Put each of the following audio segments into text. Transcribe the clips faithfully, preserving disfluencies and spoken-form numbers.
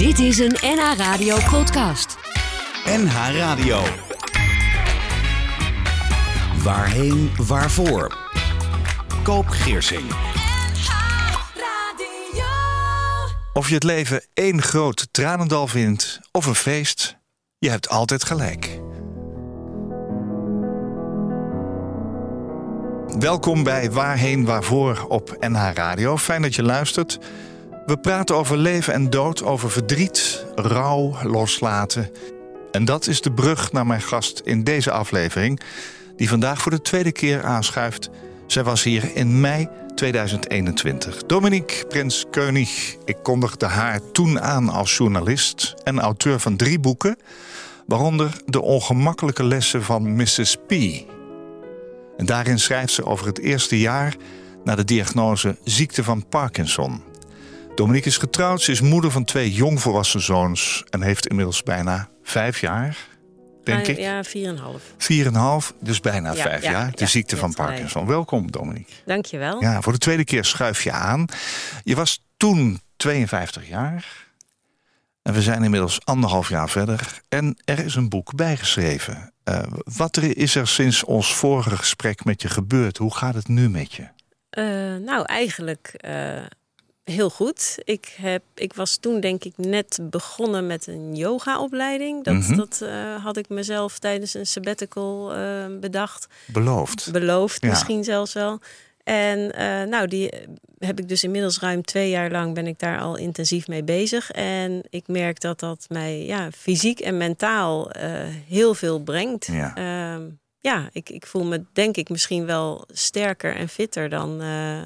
Dit is een N H Radio podcast. N H Radio. Waarheen, waarvoor? Koop Geersing. Of je het leven één groot tranendal vindt of een feest, je hebt altijd gelijk. Welkom bij Waarheen, Waarvoor op N H Radio. Fijn dat je luistert. We praten over leven en dood, over verdriet, rouw, loslaten. En dat is de brug naar mijn gast in deze aflevering, die vandaag voor de tweede keer aanschuift. Zij was hier in mei tweeduizend eenentwintig. Dominique Prins-Koenig. Ik kondigde haar toen aan als journalist en auteur van drie boeken, waaronder De Ongemakkelijke Lessen van missus P. En daarin schrijft ze over het eerste jaar na de diagnose ziekte van Parkinson. Dominique is getrouwd, ze is moeder van twee jongvolwassen zoons en heeft inmiddels bijna vijf jaar, denk ik. Ja, vier en half. Vier en half, dus bijna ja, vijf ja, jaar. De ja, ziekte ja, van Parkinson. Wij. Welkom, Dominique. Dank je wel. Ja, voor de tweede keer schuif je aan. Je was toen tweeënvijftig jaar. En we zijn inmiddels anderhalf jaar verder. En er is een boek bijgeschreven. Uh, wat er is er sinds ons vorige gesprek met je gebeurd? Hoe gaat het nu met je? Uh, nou, eigenlijk... Uh... Heel goed. Ik, heb, ik was toen denk ik net begonnen met een yogaopleiding. Dat, mm-hmm. dat uh, had ik mezelf tijdens een sabbatical uh, bedacht. Beloofd. Beloofd, ja. Misschien zelfs wel. En uh, nou, die heb ik dus inmiddels ruim twee jaar lang ben ik daar al intensief mee bezig. En ik merk dat dat mij ja, fysiek en mentaal uh, heel veel brengt. Ja, uh, ja ik, ik voel me denk ik misschien wel sterker en fitter dan... Uh,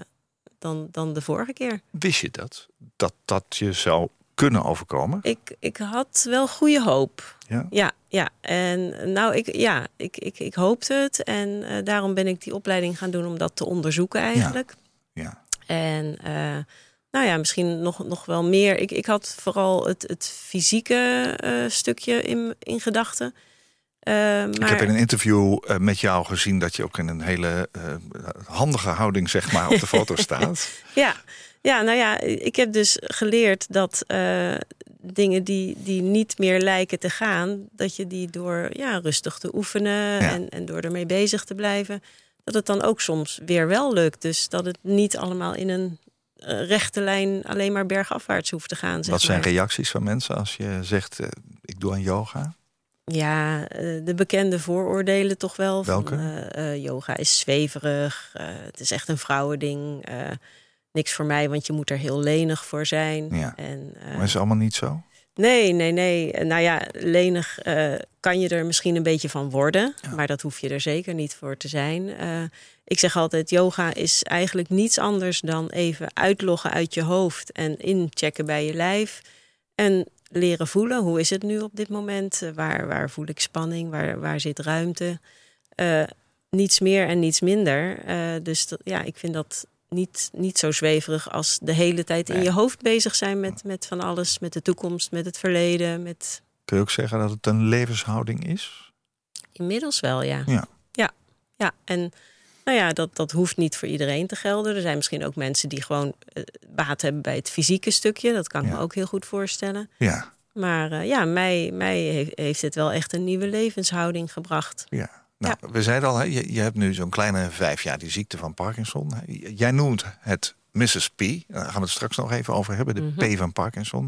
Dan, dan de vorige keer. Wist je dat? Dat dat je zou kunnen overkomen? Ik, ik had wel goede hoop. Ja? Ja, ja. En nou, ik, ja, ik, ik, ik hoopte het. En uh, daarom ben ik die opleiding gaan doen om dat te onderzoeken eigenlijk. Ja. Ja. En uh, nou ja, misschien nog, nog wel meer. Ik, ik had vooral het, het fysieke uh, stukje in, in gedachten. Uh, maar... Ik heb in een interview uh, met jou gezien dat je ook in een hele uh, handige houding zeg maar op de foto staat. Ja. Ja, nou ja, ik heb dus geleerd dat uh, dingen die, die niet meer lijken te gaan, dat je die door ja, rustig te oefenen ja. en, en door ermee bezig te blijven, dat het dan ook soms weer wel lukt. Dus dat het niet allemaal in een rechte lijn alleen maar bergafwaarts hoeft te gaan. Zeg Wat zijn maar. reacties van mensen als je zegt uh, ik doe aan yoga? Ja, de bekende vooroordelen toch wel. Welke? Van, uh, yoga is zweverig, uh, het is echt een vrouwending. Uh, niks voor mij, want je moet er heel lenig voor zijn. Ja. En, uh, maar is het allemaal niet zo? Nee, nee, nee. Nou ja, lenig uh, kan je er misschien een beetje van worden. Ja. Maar dat hoef je er zeker niet voor te zijn. Uh, ik zeg altijd, yoga is eigenlijk niets anders dan even uitloggen uit je hoofd en inchecken bij je lijf. En leren voelen, hoe is het nu op dit moment? Waar, waar voel ik spanning? Waar, waar zit ruimte? Uh, niets meer en niets minder. Uh, dus dat, ja, ik vind dat niet, niet zo zweverig als de hele tijd in nee. je hoofd bezig zijn met, met van alles. Met de toekomst, met het verleden. Met... Kun je ook zeggen dat het een levenshouding is? Inmiddels wel, ja. Ja, ja, ja. En... Nou ja, dat, dat hoeft niet voor iedereen te gelden. Er zijn misschien ook mensen die gewoon uh, baat hebben bij het fysieke stukje. Dat kan ik ja. me ook heel goed voorstellen. Ja. Maar uh, ja, mij, mij heeft, heeft het wel echt een nieuwe levenshouding gebracht. Ja. Nou, ja. We zeiden al, hè, je, je hebt nu zo'n kleine vijf jaar die ziekte van Parkinson. Jij noemt het missus P. Daar gaan we het straks nog even over hebben. De mm-hmm. P van Parkinson.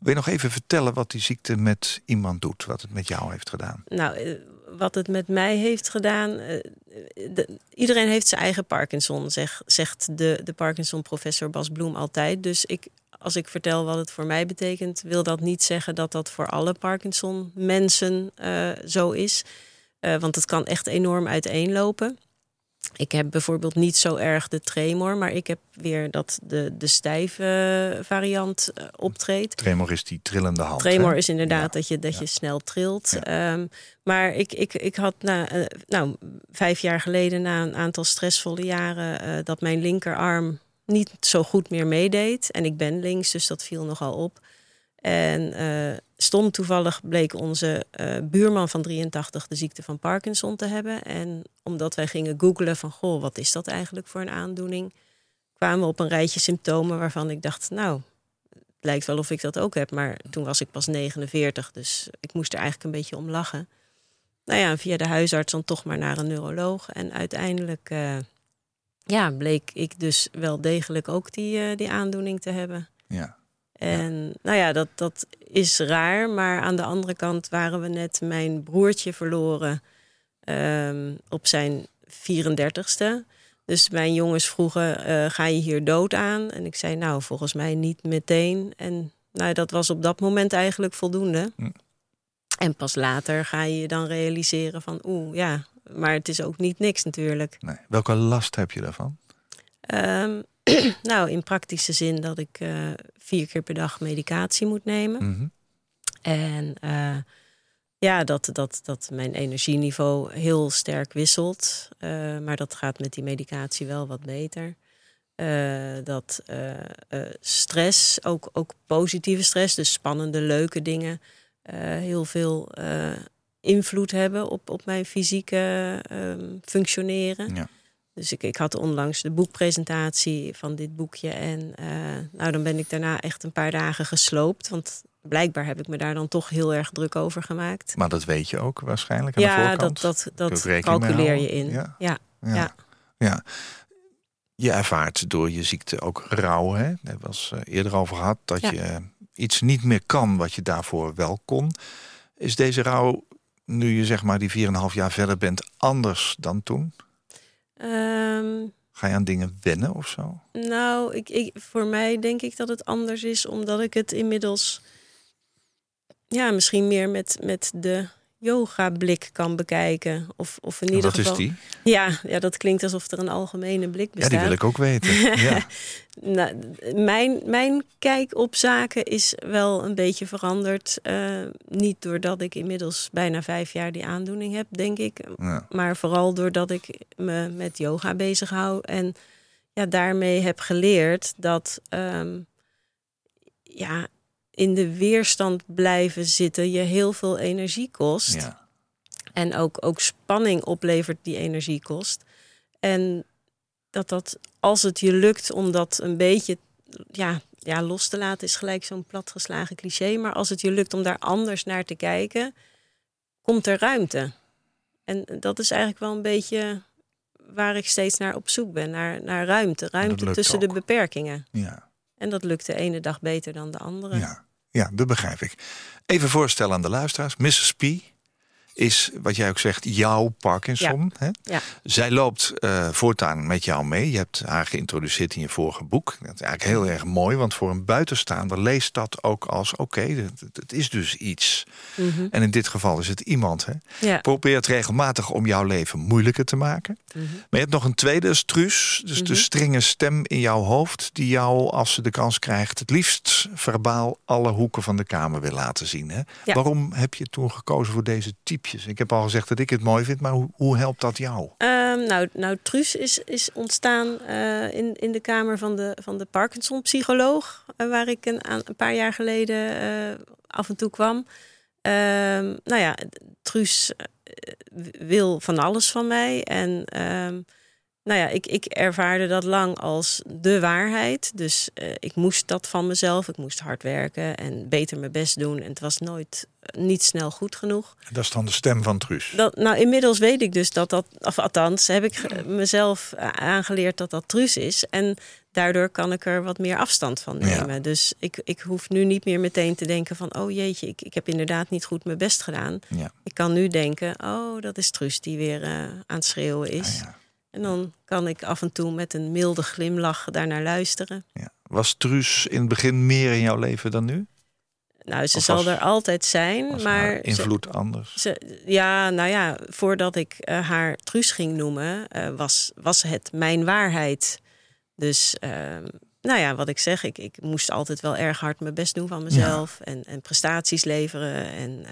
Wil je nog even vertellen wat die ziekte met iemand doet? Wat het met jou heeft gedaan? Nou... Uh, Wat het met mij heeft gedaan... Uh, de, iedereen heeft zijn eigen Parkinson, zeg, zegt de, de Parkinson-professor Bas Bloem altijd. Dus ik, als ik vertel wat het voor mij betekent... wil dat niet zeggen dat dat voor alle Parkinson-mensen uh, zo is. Uh, want het kan echt enorm uiteenlopen. Ik heb bijvoorbeeld niet zo erg de tremor... maar ik heb weer dat de, de stijve variant uh, optreedt. Tremor is die trillende hand. Tremor hè? Is inderdaad ja. dat, je, dat ja. je snel trilt. Ja. Um, maar ik, ik, ik had na, uh, nou, vijf jaar geleden... na een aantal stressvolle jaren... Uh, dat mijn linkerarm niet zo goed meer meedeed. En ik ben links, dus dat viel nogal op. En uh, stom toevallig bleek onze uh, buurman van drieëntachtig de ziekte van Parkinson te hebben. En omdat wij gingen googlen van, goh, wat is dat eigenlijk voor een aandoening? Kwamen we op een rijtje symptomen waarvan ik dacht, nou, lijkt wel of ik dat ook heb. Maar toen was ik pas negenenveertig, dus ik moest er eigenlijk een beetje om lachen. Nou ja, via de huisarts dan toch maar naar een neuroloog. En uiteindelijk uh, ja, bleek ik dus wel degelijk ook die, uh, die aandoening te hebben. Ja. En ja. nou ja, dat, dat is raar. Maar aan de andere kant waren we net mijn broertje verloren um, op zijn vierendertigste. Dus mijn jongens vroegen, uh, ga je hier dood aan? En ik zei, nou, volgens mij niet meteen. En nou, dat was op dat moment eigenlijk voldoende. Hm. En pas later ga je je dan realiseren van, oeh, ja, maar het is ook niet niks natuurlijk. Nee. Welke last heb je daarvan? Um, nou, in praktische zin dat ik uh, vier keer per dag medicatie moet nemen. Mm-hmm. En uh, ja, dat, dat, dat mijn energieniveau heel sterk wisselt. Uh, maar dat gaat met die medicatie wel wat beter. Uh, dat uh, uh, stress, ook, ook positieve stress, dus spannende, leuke dingen... Uh, heel veel uh, invloed hebben op, op mijn fysieke uh, functioneren. Ja. Dus ik, ik had onlangs de boekpresentatie van dit boekje. En uh, nou, dan ben ik daarna echt een paar dagen gesloopt. Want blijkbaar heb ik me daar dan toch heel erg druk over gemaakt. Maar dat weet je ook waarschijnlijk aan ja, de voorkant. Ja, dat, dat, dat calculeer je in. Ja. Ja. Ja. Ja. Ja. Je ervaart door je ziekte ook rouw. Hè? Daar was eerder over gehad dat ja. je... iets niet meer kan wat je daarvoor wel kon. Is deze rouw, nu je zeg maar die vier en een half jaar verder bent, anders dan toen? Um, Ga je aan dingen wennen of zo? Nou, ik, ik, voor mij denk ik dat het anders is, omdat ik het inmiddels ja, misschien meer met, met de yoga-blik kan bekijken. Of, of in ieder geval. Dat is die? Ja, ja, dat klinkt alsof er een algemene blik bestaat. Ja, die wil ik ook weten. Ja. nou, mijn, mijn kijk op zaken is wel een beetje veranderd. Uh, niet doordat ik inmiddels bijna vijf jaar die aandoening heb, denk ik. Ja. Maar vooral doordat ik me met yoga bezig hou. En ja, daarmee heb geleerd dat... Um, ja. in de weerstand blijven zitten, je heel veel energie kost. Ja. En ook, ook spanning oplevert die energie kost. En dat dat, als het je lukt om dat een beetje ja, ja, los te laten... is gelijk zo'n platgeslagen cliché. Maar als het je lukt om daar anders naar te kijken, komt er ruimte. En dat is eigenlijk wel een beetje waar ik steeds naar op zoek ben. Naar, naar ruimte. Ruimte tussen ook de beperkingen. Ja. En dat lukt de ene dag beter dan de andere. Ja, ja, dat begrijp ik. Even voorstellen aan de luisteraars. missus P is, wat jij ook zegt, jouw Parkinson. Ja. Hè? Ja. Zij loopt uh, voortaan met jou mee. Je hebt haar geïntroduceerd in je vorige boek. Dat is eigenlijk heel erg mooi, want voor een buitenstaander leest dat ook als... oké, okay, het is dus iets. Mm-hmm. En in dit geval is het iemand. Hè? Ja. Probeert regelmatig om jouw leven moeilijker te maken. Mm-hmm. Maar je hebt nog een tweede, Truus. Dus mm-hmm. de strenge stem in jouw hoofd... die jou, als ze de kans krijgt... het liefst verbaal alle hoeken van de kamer wil laten zien. Hè? Ja. Waarom heb je toen gekozen voor deze type? Ik heb al gezegd dat ik het mooi vind, maar hoe, hoe helpt dat jou? Um, nou, nou, Truus is, is ontstaan uh, in, in de kamer van de, van de Parkinson-psycholoog... Uh, waar ik een, een paar jaar geleden uh, af en toe kwam. Uh, nou ja, Truus wil van alles van mij. En uh, nou ja, ik, ik ervaarde dat lang als de waarheid. Dus uh, ik moest dat van mezelf. Ik moest hard werken en beter mijn best doen. En het was nooit... niet snel goed genoeg. Dat is dan de stem van Truus. Dat, nou, inmiddels weet ik dus dat dat... of althans, heb ik mezelf aangeleerd dat dat Truus is. En daardoor kan ik er wat meer afstand van nemen. Ja. Dus ik, ik hoef nu niet meer meteen te denken van... oh jeetje, ik, ik heb inderdaad niet goed mijn best gedaan. Ja. Ik kan nu denken, oh, dat is Truus die weer uh, aan het schreeuwen is. Ah, ja. En dan kan ik af en toe met een milde glimlach daarnaar luisteren. Ja. Was Truus in het begin meer in jouw leven dan nu? Nou, ze was, zal er altijd zijn, maar... invloed ze, anders? Ze, ja, nou ja, voordat ik uh, haar Truus ging noemen... Uh, was, was het mijn waarheid. Dus, uh, nou ja, wat ik zeg... Ik, ik moest altijd wel erg hard mijn best doen van mezelf... Ja. En, en prestaties leveren. En uh,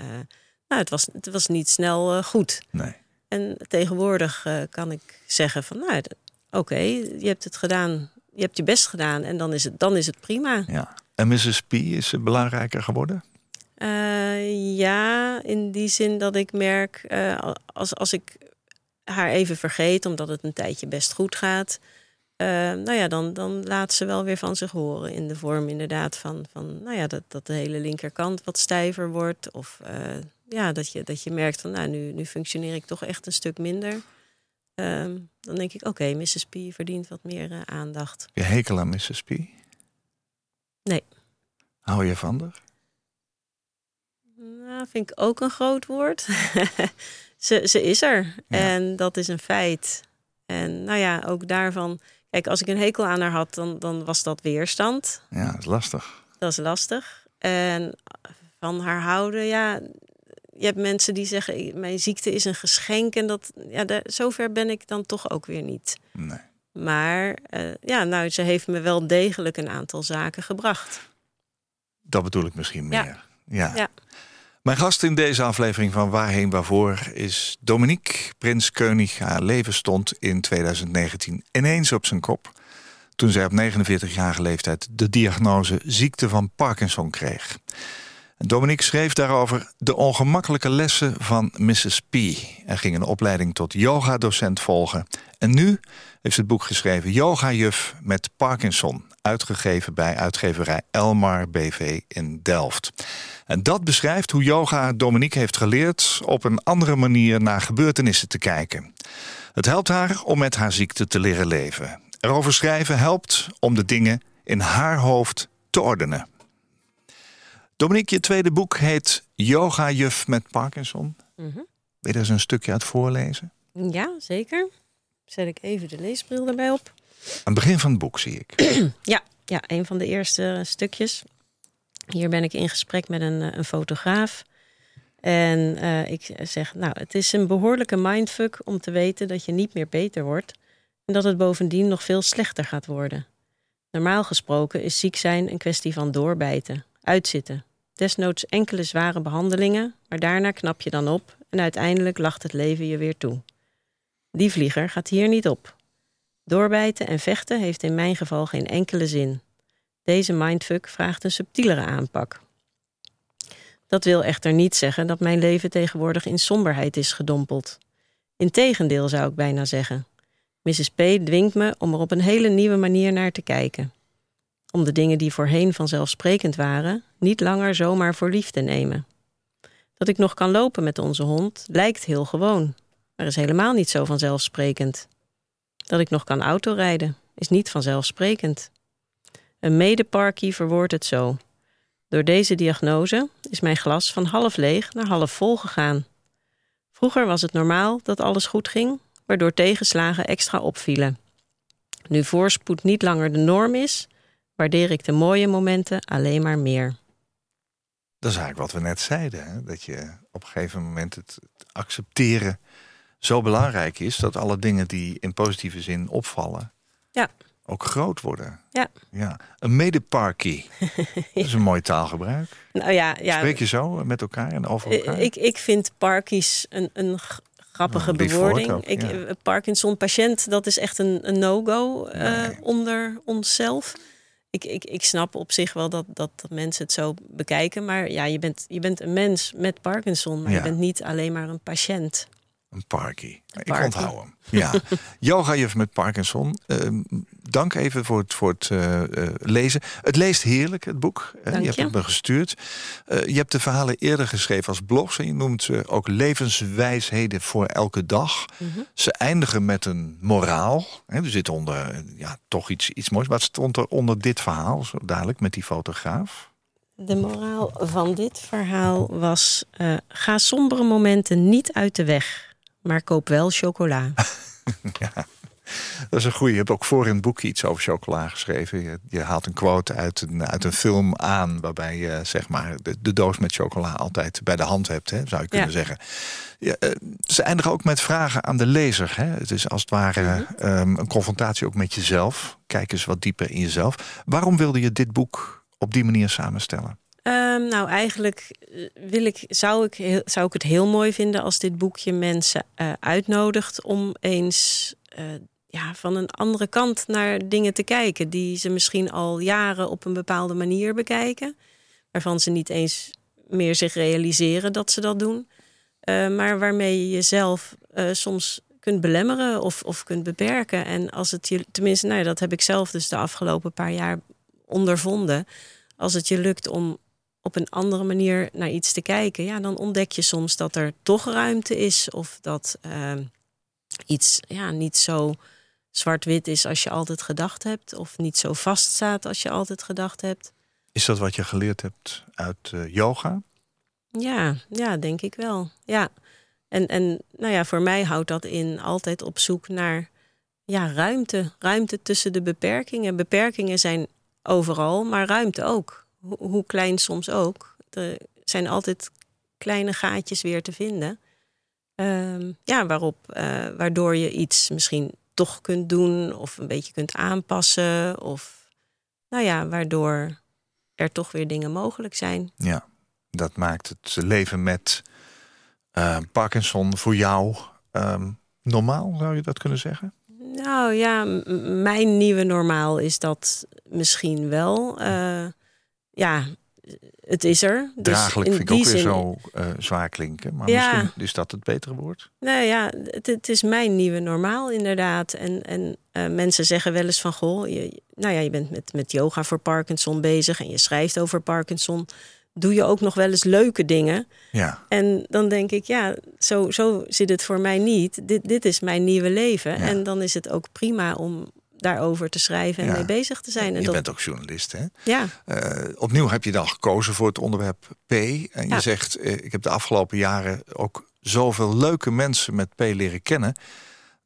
nou, het was, het was niet snel uh, goed. Nee. En tegenwoordig uh, kan ik zeggen van... nou, oké, okay, je hebt het gedaan... je hebt je best gedaan en dan is het, dan is het prima. Ja. En missus P is belangrijker geworden? Uh, ja, in die zin dat ik merk... Uh, als, als ik haar even vergeet, omdat het een tijdje best goed gaat... Uh, nou ja, dan, dan laat ze wel weer van zich horen. In de vorm inderdaad van, van nou ja, dat, dat de hele linkerkant wat stijver wordt. Of uh, ja, dat, je, dat je merkt van nou, nu, nu functioneer ik toch echt een stuk minder. Uh, dan denk ik, oké, okay, missus P verdient wat meer uh, aandacht. Je hekel aan missus P? Nee. Hou je van haar? Nou, vind ik ook een groot woord. ze, ze is er. Ja. En dat is een feit. En nou ja, ook daarvan... Kijk, als ik een hekel aan haar had, dan, dan was dat weerstand. Ja, dat is lastig. Dat is lastig. En van haar houden, ja... Je hebt mensen die zeggen, mijn ziekte is een geschenk. En dat, ja, daar, zover ben ik dan toch ook weer niet. Nee. Maar uh, ja, nou, ze heeft me wel degelijk een aantal zaken gebracht. Dat bedoel ik misschien meer. Ja. Ja. Ja. Mijn gast in deze aflevering van Waarheen, Waarvoor is Dominique Prins-Koenig. Haar leven stond in twintig negentien ineens op zijn kop. Toen zij op negenenveertigjarige leeftijd de diagnose ziekte van Parkinson kreeg. Dominique schreef daarover de ongemakkelijke lessen van missus P. En ging een opleiding tot yogadocent volgen. En nu heeft ze het boek geschreven Yoga-juf met Parkinson. Uitgegeven bij uitgeverij Elmar B V in Delft. En dat beschrijft hoe yoga Dominique heeft geleerd op een andere manier naar gebeurtenissen te kijken. Het helpt haar om met haar ziekte te leren leven. Erover schrijven helpt om de dingen in haar hoofd te ordenen. Dominique, je tweede boek heet Yoga-juf met Parkinson. Mm-hmm. Wil je daar eens een stukje uit voorlezen? Ja, zeker. Zet ik even de leesbril erbij op. Aan het begin van het boek zie ik. Ja, ja, een van de eerste stukjes. Hier ben ik in gesprek met een, een fotograaf. En uh, ik zeg, nou, het is een behoorlijke mindfuck om te weten dat je niet meer beter wordt. En dat het bovendien nog veel slechter gaat worden. Normaal gesproken is ziek zijn een kwestie van doorbijten, uitzitten. Desnoods enkele zware behandelingen, maar daarna knap je dan op. En uiteindelijk lacht het leven je weer toe. Die vlieger gaat hier niet op. Doorbijten en vechten heeft in mijn geval geen enkele zin. Deze mindfuck vraagt een subtielere aanpak. Dat wil echter niet zeggen dat mijn leven tegenwoordig in somberheid is gedompeld. Integendeel zou ik bijna zeggen. missus P dwingt me om er op een hele nieuwe manier naar te kijken. Om de dingen die voorheen vanzelfsprekend waren, niet langer zomaar voor lief te nemen. Dat ik nog kan lopen met onze hond lijkt heel gewoon, maar is helemaal niet zo vanzelfsprekend. Dat ik nog kan autorijden, is niet vanzelfsprekend. Een medeparkie verwoordt het zo. Door deze diagnose is mijn glas van half leeg naar half vol gegaan. Vroeger was het normaal dat alles goed ging, waardoor tegenslagen extra opvielen. Nu voorspoed niet langer de norm is, waardeer ik de mooie momenten alleen maar meer. Dat is eigenlijk wat we net zeiden, hè? Dat je op een gegeven moment het accepteren zo belangrijk is dat alle dingen die in positieve zin opvallen, ja, ook groot worden. Ja. Ja. Een medeparkie. Ja. Dat is een mooi taalgebruik. Nou ja, ja. Spreek je zo met elkaar en over elkaar? Ik, ik vind parkies een, een grappige een bewoording. Ook, ik, ja. Parkinson-patiënt, dat is echt een, een no-go nee. uh, onder onszelf. Ik, ik, ik snap op zich wel dat, dat mensen het zo bekijken. Maar ja, je bent, je bent een mens met Parkinson, maar ja, je bent niet alleen maar een patiënt. Een parkie. Een parkie. Ik onthoud hem. Ja. Yoga-juf met Parkinson. Uh, dank even voor het, voor het uh, uh, lezen. Het leest heerlijk, het boek. Uh, je, je hebt het me gestuurd. Uh, je hebt de verhalen eerder geschreven als blogs. En je noemt ze ook levenswijsheden voor elke dag. Mm-hmm. Ze eindigen met een moraal. Er zit onder ja, toch iets, iets moois. Wat stond er onder dit verhaal? Zo dadelijk met die fotograaf. De moraal van dit verhaal was... Uh, ga sombere momenten niet uit de weg... maar koop wel chocola. Ja, dat is een goeie. Je hebt ook voor in het boekje iets over chocola geschreven. Je, je haalt een quote uit een, uit een film aan... waarbij je zeg maar, de, de doos met chocola altijd bij de hand hebt. Hè, zou je kunnen ja. zeggen. Ja, ze eindigen ook met vragen aan de lezer. Hè. Het is als het ware mm-hmm. um, een confrontatie ook met jezelf. Kijk eens wat dieper in jezelf. Waarom wilde je dit boek op die manier samenstellen? Um, nou, eigenlijk wil ik, zou, ik, zou ik het heel mooi vinden als dit boekje mensen uh, uitnodigt om eens uh, ja, van een andere kant naar dingen te kijken. Die ze misschien al jaren op een bepaalde manier bekijken. Waarvan ze niet eens meer zich realiseren dat ze dat doen. Uh, maar waarmee je jezelf uh, soms kunt belemmeren of, of kunt beperken. En als het je, tenminste, nou ja, dat heb ik zelf dus de afgelopen paar jaar ondervonden. Als het je lukt om op een andere manier naar iets te kijken, ja, dan ontdek je soms dat er toch ruimte is of dat uh, iets ja, niet zo zwart-wit is als je altijd gedacht hebt of niet zo vaststaat als je altijd gedacht hebt. Is dat wat je geleerd hebt uit uh, yoga? Ja, ja, denk ik wel. Ja. En, en nou ja, voor mij houdt dat in altijd op zoek naar ja, ruimte. Ruimte tussen de beperkingen. Beperkingen zijn overal, maar ruimte ook. Ho- hoe klein soms ook. Er zijn altijd kleine gaatjes weer te vinden. Um, ja, waarop, uh, waardoor je iets misschien toch kunt doen of een beetje kunt aanpassen. Of nou ja, waardoor er toch weer dingen mogelijk zijn. Ja, dat maakt het leven met Uh, Parkinson voor jou um, normaal, zou je dat kunnen zeggen? Nou ja, m- mijn nieuwe normaal is dat misschien wel. Uh, ja, het is er. Dus draaglijk in vind ik ook zin... weer zo uh, zwaar klinken. Maar ja, misschien is dat het betere woord. Nou ja, het, het is mijn nieuwe normaal inderdaad. En, en uh, mensen zeggen wel eens van, goh, je, nou ja, je bent met, met yoga voor Parkinson bezig en je schrijft over Parkinson. Doe je ook nog wel eens leuke dingen? Ja. En dan denk ik, ja, zo, zo zit het voor mij niet. Dit, dit is mijn nieuwe leven. Ja. En dan is het ook prima om daarover te schrijven en ja. mee bezig te zijn. En je dat... bent ook journalist, hè? Ja. Uh, opnieuw heb je dan gekozen voor het onderwerp P. En ja. je zegt, uh, ik heb de afgelopen jaren ook zoveel leuke mensen met P leren kennen,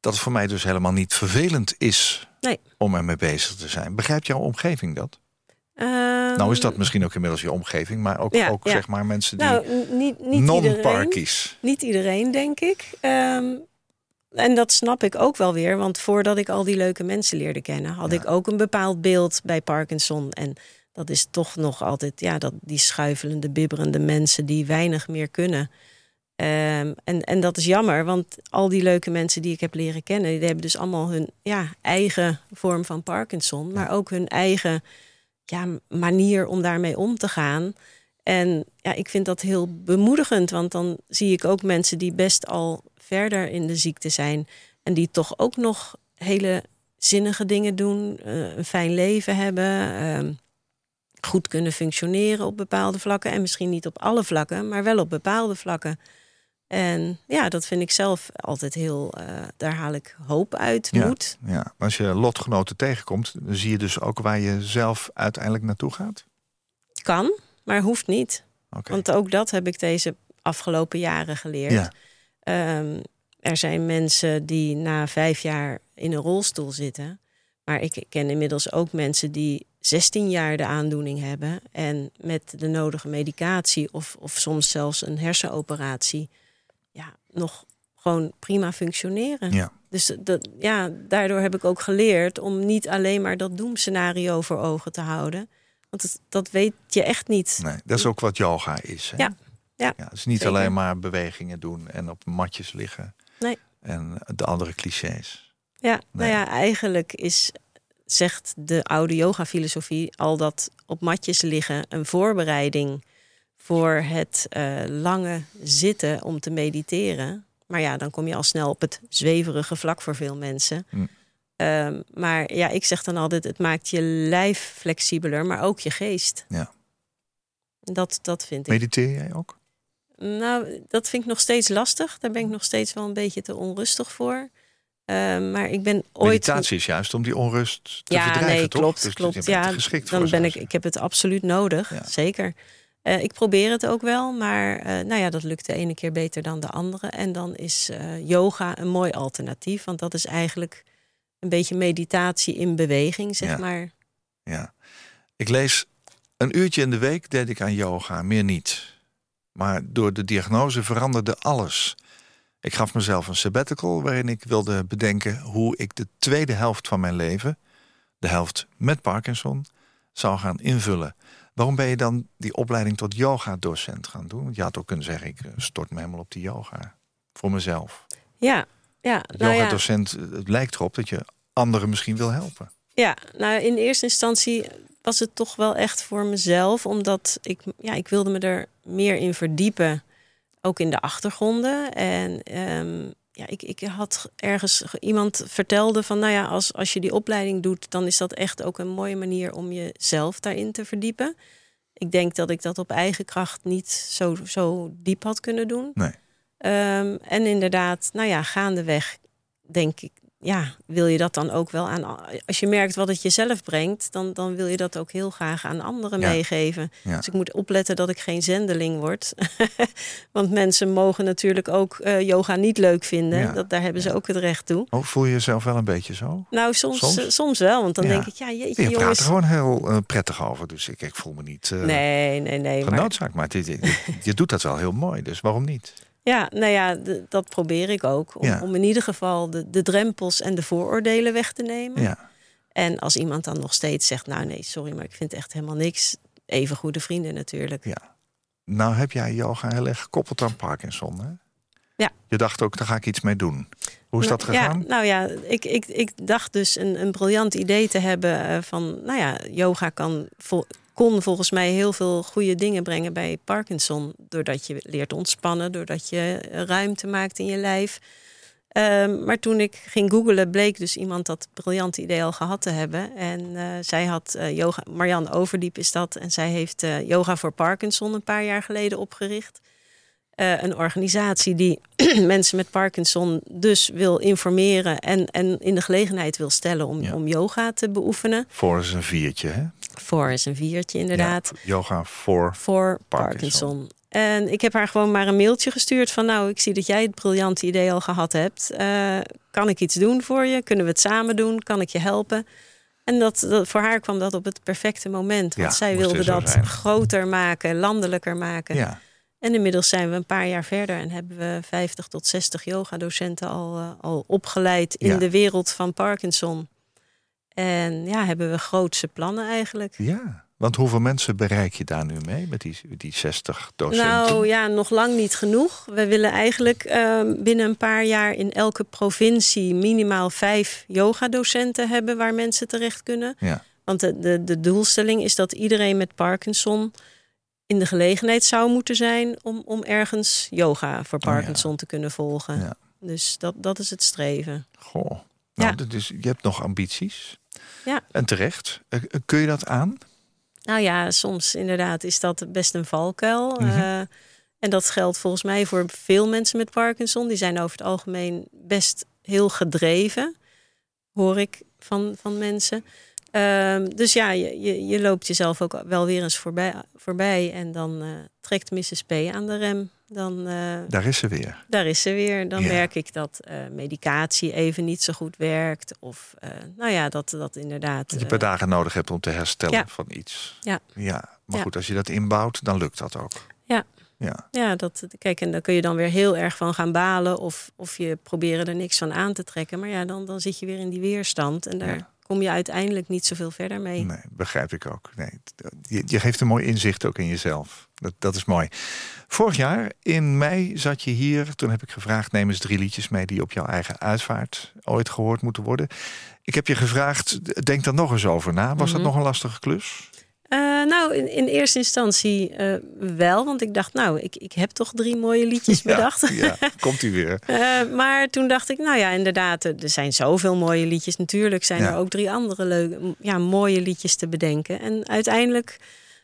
dat het voor mij dus helemaal niet vervelend is nee. om ermee bezig te zijn. Begrijpt jouw omgeving dat? Uh, nou is dat misschien ook inmiddels je omgeving, maar ook, ja, ook ja. zeg maar mensen die nou, niet, niet non-parkies. Iedereen, niet iedereen, denk ik. Um, en dat snap ik ook wel weer, want voordat ik al die leuke mensen leerde kennen, had ja. ik ook een bepaald beeld bij Parkinson. En dat is toch nog altijd ja, dat, die schuifelende, bibberende mensen die weinig meer kunnen. Um, en, en dat is jammer, want al die leuke mensen die ik heb leren kennen, die hebben dus allemaal hun ja, eigen vorm van Parkinson, maar ja. ook hun eigen ja, manier om daarmee om te gaan. En ja, ik vind dat heel bemoedigend, want dan zie ik ook mensen die best al verder in de ziekte zijn en die toch ook nog hele zinnige dingen doen, een fijn leven hebben, goed kunnen functioneren op bepaalde vlakken en misschien niet op alle vlakken, maar wel op bepaalde vlakken. En ja, dat vind ik zelf altijd heel... Uh, daar haal ik hoop uit, moed. Ja, ja. Als je lotgenoten tegenkomt, dan zie je dus ook waar je zelf uiteindelijk naartoe gaat? Kan, maar hoeft niet. Okay. Want ook dat heb ik deze afgelopen jaren geleerd. Ja. Um, er zijn mensen die na vijf jaar in een rolstoel zitten. Maar ik ken inmiddels ook mensen die zestien jaar de aandoening hebben en met de nodige medicatie of, of soms zelfs een hersenoperatie ja, nog gewoon prima functioneren. Ja. Dus dat, ja, daardoor heb ik ook geleerd om niet alleen maar dat doemscenario voor ogen te houden. Want het, dat weet je echt niet. Nee, dat is ook wat yoga is. Hè? Ja, ja, ja. Het is niet zeker alleen maar bewegingen doen en op matjes liggen. Nee. En de andere clichés. Ja, nee. nou ja, eigenlijk is, zegt de oude yoga-filosofie al dat op matjes liggen een voorbereiding voor het uh, lange zitten om te mediteren. Maar ja, dan kom je al snel op het zweverige vlak voor veel mensen. Mm. Um, maar ja, ik zeg dan altijd, het maakt je lijf flexibeler, maar ook je geest. Ja. Dat, dat vind ik. Mediteer jij ook? Nou, dat vind ik nog steeds lastig. Daar ben ik nog steeds wel een beetje te onrustig voor. Uh, maar ik ben ooit... Meditatie is juist om die onrust te ja, verdrijven, nee, toch? Klopt, dus klopt, dus ja, geschikt dan voor ben ik, ik heb het absoluut nodig, ja. zeker. Uh, ik probeer het ook wel, maar uh, nou ja, dat lukt de ene keer beter dan de andere. En dan is uh, yoga een mooi alternatief, want dat is eigenlijk een beetje meditatie in beweging, zeg ja. maar. Ja, ik lees een uurtje in de week deed ik aan yoga, meer niet. Maar door de diagnose veranderde alles. Ik gaf mezelf een sabbatical waarin ik wilde bedenken hoe ik de tweede helft van mijn leven, de helft met Parkinson, zou gaan invullen. Waarom ben je dan die opleiding tot yoga-docent gaan doen? Je had ook kunnen zeggen, ik stort me helemaal op die yoga. Voor mezelf. Ja, ja. Nou yoga-docent, het lijkt erop dat je anderen misschien wil helpen. Ja, nou in eerste instantie was het toch wel echt voor mezelf. Omdat ik, ja, ik wilde me er meer in verdiepen. Ook in de achtergronden. En um, ja, ik, ik had ergens iemand vertelde van, nou ja, als, als je die opleiding doet, dan is dat echt ook een mooie manier om jezelf daarin te verdiepen. Ik denk dat ik dat op eigen kracht niet zo, zo diep had kunnen doen. Nee. Um, en inderdaad, nou ja, gaandeweg denk ik, ja, wil je dat dan ook wel aan... Als je merkt wat het jezelf brengt, dan, dan wil je dat ook heel graag aan anderen ja. meegeven. Ja. Dus ik moet opletten dat ik geen zendeling word. Want mensen mogen natuurlijk ook uh, yoga niet leuk vinden. Ja. Dat, daar hebben ze ja. ook het recht toe. Ook voel je jezelf wel een beetje zo? Nou, soms, soms? Uh, soms wel. Want dan ja. denk ik, ja, jeetje, je jongens... Je praat er gewoon heel uh, prettig over. Dus ik, ik voel me niet... Uh, nee, nee, nee. Genoodzaakt, maar, maar dit, dit, je doet dat wel heel mooi. Dus waarom niet? Ja, nou ja, d- dat probeer ik ook. Om, ja. om in ieder geval de, de drempels en de vooroordelen weg te nemen. Ja. En als iemand dan nog steeds zegt, nou nee, sorry, maar ik vind echt helemaal niks. Even goede vrienden natuurlijk. Ja. Nou heb jij yoga heel erg gekoppeld aan Parkinson, hè? Ja. Je dacht ook, daar ga ik iets mee doen. Hoe is nou, dat gegaan? Ja, nou ja, ik, ik, ik dacht dus een, een briljant idee te hebben uh, van... Nou ja, yoga kan vol, kon volgens mij heel veel goede dingen brengen bij Parkinson. Doordat je leert ontspannen, doordat je ruimte maakt in je lijf. Um, maar toen ik ging googlen, bleek dus iemand dat briljante idee al gehad te hebben. En uh, zij had uh, yoga, Marian Overdiep is dat. En zij heeft uh, Yoga voor Parkinson een paar jaar geleden opgericht. Uh, een organisatie die mensen met Parkinson dus wil informeren... en, en in de gelegenheid wil stellen om, ja. om yoga te beoefenen. Voor is een viertje, hè? Voor is een viertje, inderdaad. Ja, yoga voor, voor Parkinson. Parkinson. En ik heb haar gewoon maar een mailtje gestuurd van... nou, ik zie dat jij het briljante idee al gehad hebt. Uh, kan ik iets doen voor je? Kunnen we het samen doen? Kan ik je helpen? En dat, dat, voor haar kwam dat op het perfecte moment. Want ja, zij wilde dat zijn. groter maken, landelijker maken... Ja. En inmiddels zijn we een paar jaar verder en hebben we vijftig tot zestig yogadocenten al, uh, al opgeleid in ja. de wereld van Parkinson. En ja, hebben we grootse plannen eigenlijk. Ja, want hoeveel mensen bereik je daar nu mee met die, die zestig docenten? Nou ja, nog lang niet genoeg. We willen eigenlijk uh, binnen een paar jaar in elke provincie minimaal vijf yogadocenten hebben waar mensen terecht kunnen. Ja. Want de, de, de doelstelling is dat iedereen met Parkinson... in de gelegenheid zou moeten zijn om, om ergens yoga voor Parkinson oh, ja. te kunnen volgen. Ja. Dus dat, dat is het streven. Goh. Nou, ja. Dus je hebt nog ambities. Ja. En terecht. Kun je dat aan? Nou ja, soms inderdaad is dat best een valkuil. Mm-hmm. Uh, en dat geldt volgens mij voor veel mensen met Parkinson. Die zijn over het algemeen best heel gedreven. Hoor ik van, van mensen. Uh, dus ja, je, je, je loopt jezelf ook wel weer eens voorbij. voorbij en dan uh, trekt missus P aan de rem. Dan, uh, daar is ze weer. Daar is ze weer. Dan ja. merk ik dat uh, medicatie even niet zo goed werkt. Of uh, nou ja, dat, dat inderdaad... Dat je een paar uh, dagen nodig hebt om te herstellen ja. van iets. Ja. ja. Maar ja. goed, als je dat inbouwt, dan lukt dat ook. Ja. Ja. ja dat, kijk, en daar kun je dan weer heel erg van gaan balen. Of, of je proberen er niks van aan te trekken. Maar ja, dan, dan zit je weer in die weerstand. En daar... Ja. kom je uiteindelijk niet zoveel verder mee. Nee, begrijp ik ook. Nee, je, je geeft een mooi inzicht ook in jezelf. Dat, dat is mooi. Vorig jaar, in mei, zat je hier. Toen heb ik gevraagd, neem eens drie liedjes mee... die op jouw eigen uitvaart ooit gehoord moeten worden. Ik heb je gevraagd, denk daar nog eens over na. Was mm-hmm. dat nog een lastige klus? Uh, nou, in, in eerste instantie uh, wel. Want ik dacht, nou, ik, ik heb toch drie mooie liedjes ja, bedacht. Ja, komt u weer. Uh, maar toen dacht ik, nou ja, inderdaad, er zijn zoveel mooie liedjes. Natuurlijk zijn ja. er ook drie andere leuke, ja, mooie liedjes te bedenken. En uiteindelijk,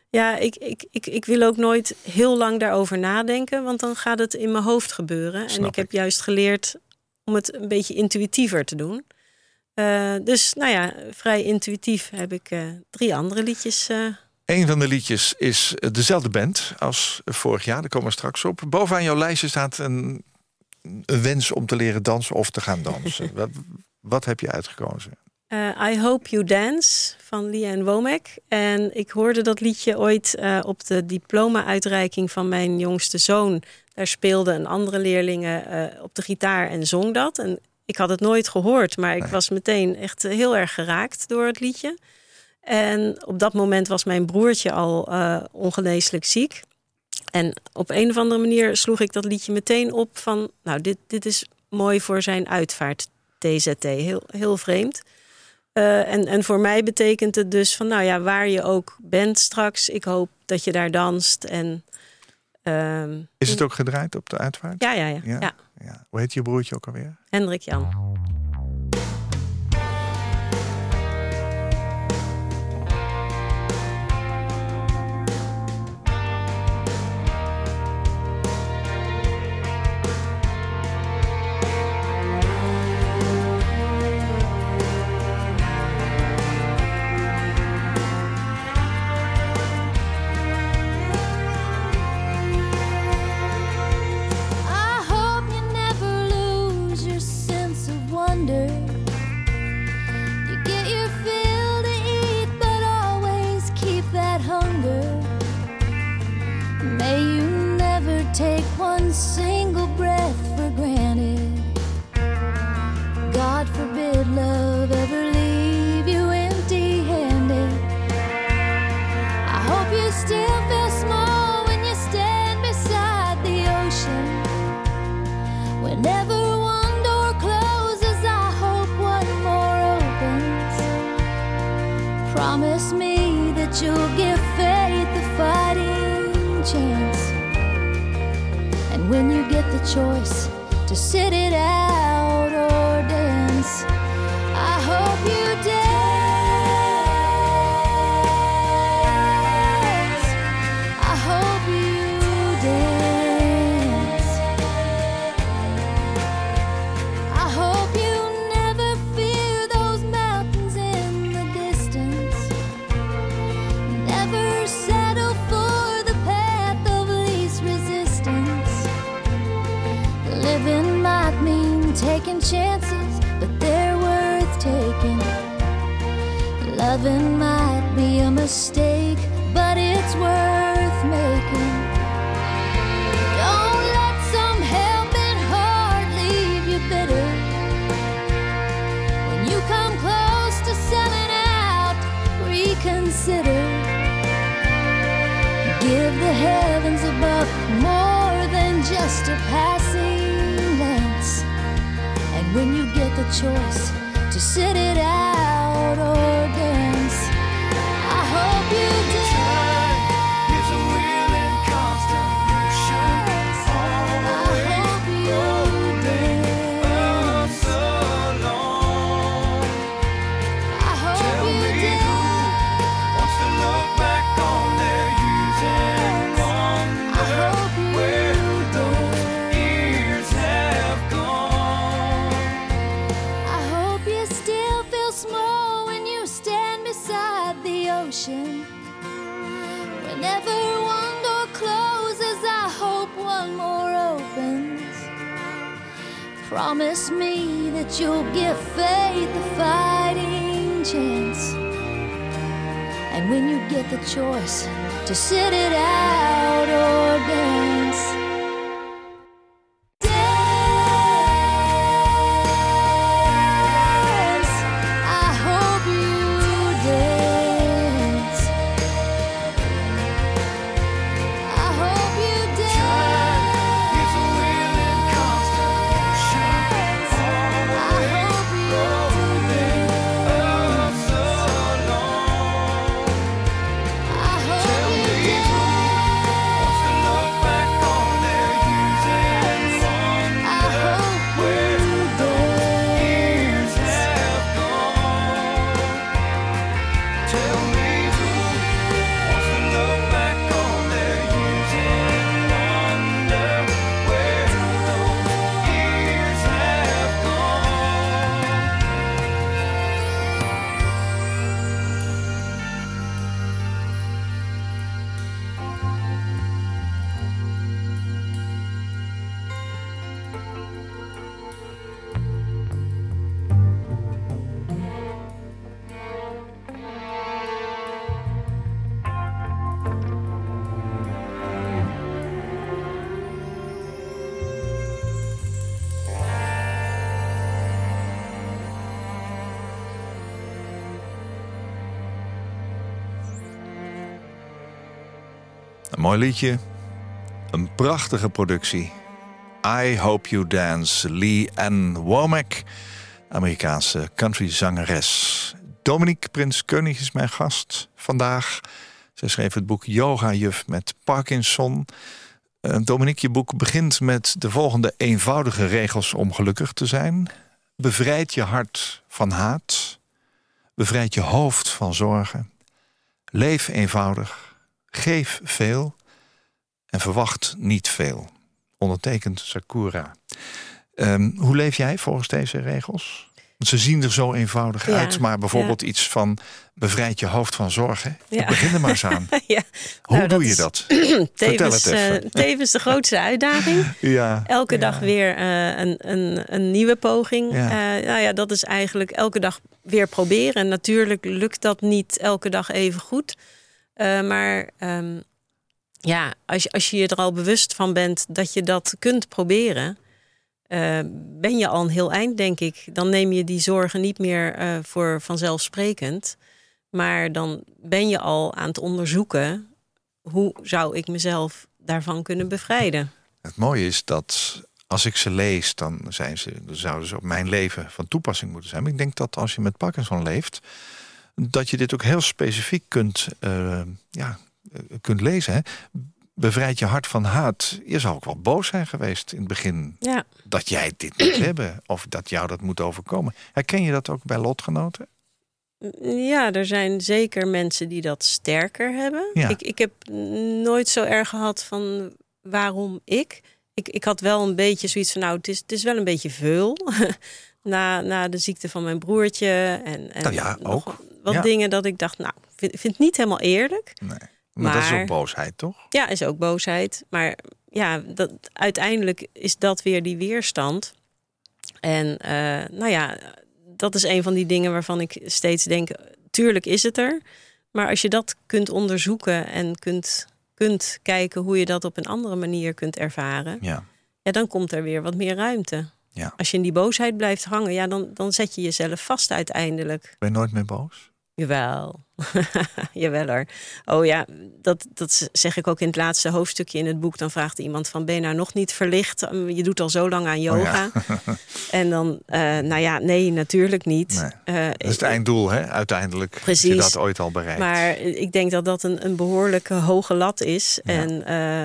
ja, ik, ik, ik, ik wil ook nooit heel lang daarover nadenken. Want dan gaat het in mijn hoofd gebeuren. Snap en ik heb ik. juist geleerd om het een beetje intuïtiever te doen. Uh, dus nou ja, vrij intuïtief heb ik uh, drie andere liedjes. Uh... Eén van de liedjes is dezelfde band als vorig jaar. Daar komen we straks op. Bovenaan jouw lijstje staat een, een wens om te leren dansen of te gaan dansen. wat, wat heb je uitgekozen? Uh, I Hope You Dance van Lee Ann Womack. En ik hoorde dat liedje ooit uh, op de diploma-uitreiking van mijn jongste zoon. Daar speelde een andere leerling uh, op de gitaar en zong dat. En ik had het nooit gehoord, maar ik nee. was meteen echt heel erg geraakt door het liedje. En op dat moment was mijn broertje al uh, ongeneeslijk ziek. En op een of andere manier sloeg ik dat liedje meteen op van... nou, dit, dit is mooi voor zijn uitvaart, T Z T. Heel, heel vreemd. Uh, en, en voor mij betekent het dus van, nou ja, waar je ook bent straks... ik hoop dat je daar danst en... Um, is het ook gedraaid op de uitvaart? Ja, ja, ja. ja. ja. ja. Hoe heet je broertje ook alweer? Hendrik Jan. Promise me that you'll give faith a fighting chance. And when you get the choice to sit it out or dance. Mooi liedje, een prachtige productie. I Hope You Dance, Lee Ann Womack, Amerikaanse countryzangeres. Dominique Prins-Koenig is mijn gast vandaag. Zij schreef het boek Yoga Juf met Parkinson. Dominique, je boek begint met de volgende eenvoudige regels om gelukkig te zijn. Bevrijd je hart van haat. Bevrijd je hoofd van zorgen. Leef eenvoudig. Geef veel. En verwacht niet veel. Ondertekend Sakura. Um, hoe leef jij volgens deze regels? Want ze zien er zo eenvoudig ja, uit. Maar bijvoorbeeld ja. iets van bevrijd je hoofd van zorgen. Ja. Ik begin er maar eens aan. ja. Hoe nou, doe dat je dat? tevens, uh, tevens de grootste uitdaging. ja. Elke ja. dag weer uh, een, een, een nieuwe poging. Ja. Uh, nou ja, dat is eigenlijk elke dag weer proberen. En natuurlijk lukt dat niet elke dag even goed. Uh, maar... Um, Ja, als je, als je je er al bewust van bent dat je dat kunt proberen, uh, ben je al een heel eind, denk ik. Dan neem je die zorgen niet meer uh, voor vanzelfsprekend. Maar dan ben je al aan het onderzoeken, hoe zou ik mezelf daarvan kunnen bevrijden? Het mooie is dat als ik ze lees, dan, zijn ze, dan zouden ze op mijn leven van toepassing moeten zijn. Maar ik denk dat als je met Parkinson leeft, dat je dit ook heel specifiek kunt... Uh, ja, kunt lezen, hè? Bevrijd je hart van haat. Je zou ook wel boos zijn geweest in het begin. Ja. Dat jij dit moet hebben. Of dat jou dat moet overkomen. Herken je dat ook bij lotgenoten? Ja, er zijn zeker mensen die dat sterker hebben. Ja. Ik, ik heb nooit zo erg gehad van waarom ik. Ik, ik had wel een beetje zoiets van nou, het is, het is wel een beetje veel. na, na de ziekte van mijn broertje. En, en nou ja, ook. Wat ja. dingen dat ik dacht, nou, ik vind, vind het niet helemaal eerlijk. Nee. Maar, maar dat is ook boosheid, toch? Ja, is ook boosheid. Maar ja, dat, uiteindelijk is dat weer die weerstand. En uh, nou ja, dat is een van die dingen waarvan ik steeds denk... tuurlijk is het er. Maar als je dat kunt onderzoeken en kunt, kunt kijken... hoe je dat op een andere manier kunt ervaren... Ja. Ja, dan komt er weer wat meer ruimte. Ja. Als je in die boosheid blijft hangen... Ja, dan, dan zet je jezelf vast uiteindelijk. Ben je nooit meer boos? Jawel. Jawel hoor. Oh ja, dat, dat zeg ik ook in het laatste hoofdstukje in het boek. Dan vraagt iemand van, ben je nou nog niet verlicht? Je doet al zo lang aan yoga. Oh ja. En dan, uh, nou ja, nee, natuurlijk niet. Nee. Uh, dat is het einddoel, hè? Uiteindelijk heb je dat ooit al bereikt. Maar ik denk dat dat een, een behoorlijke hoge lat is. Ja. En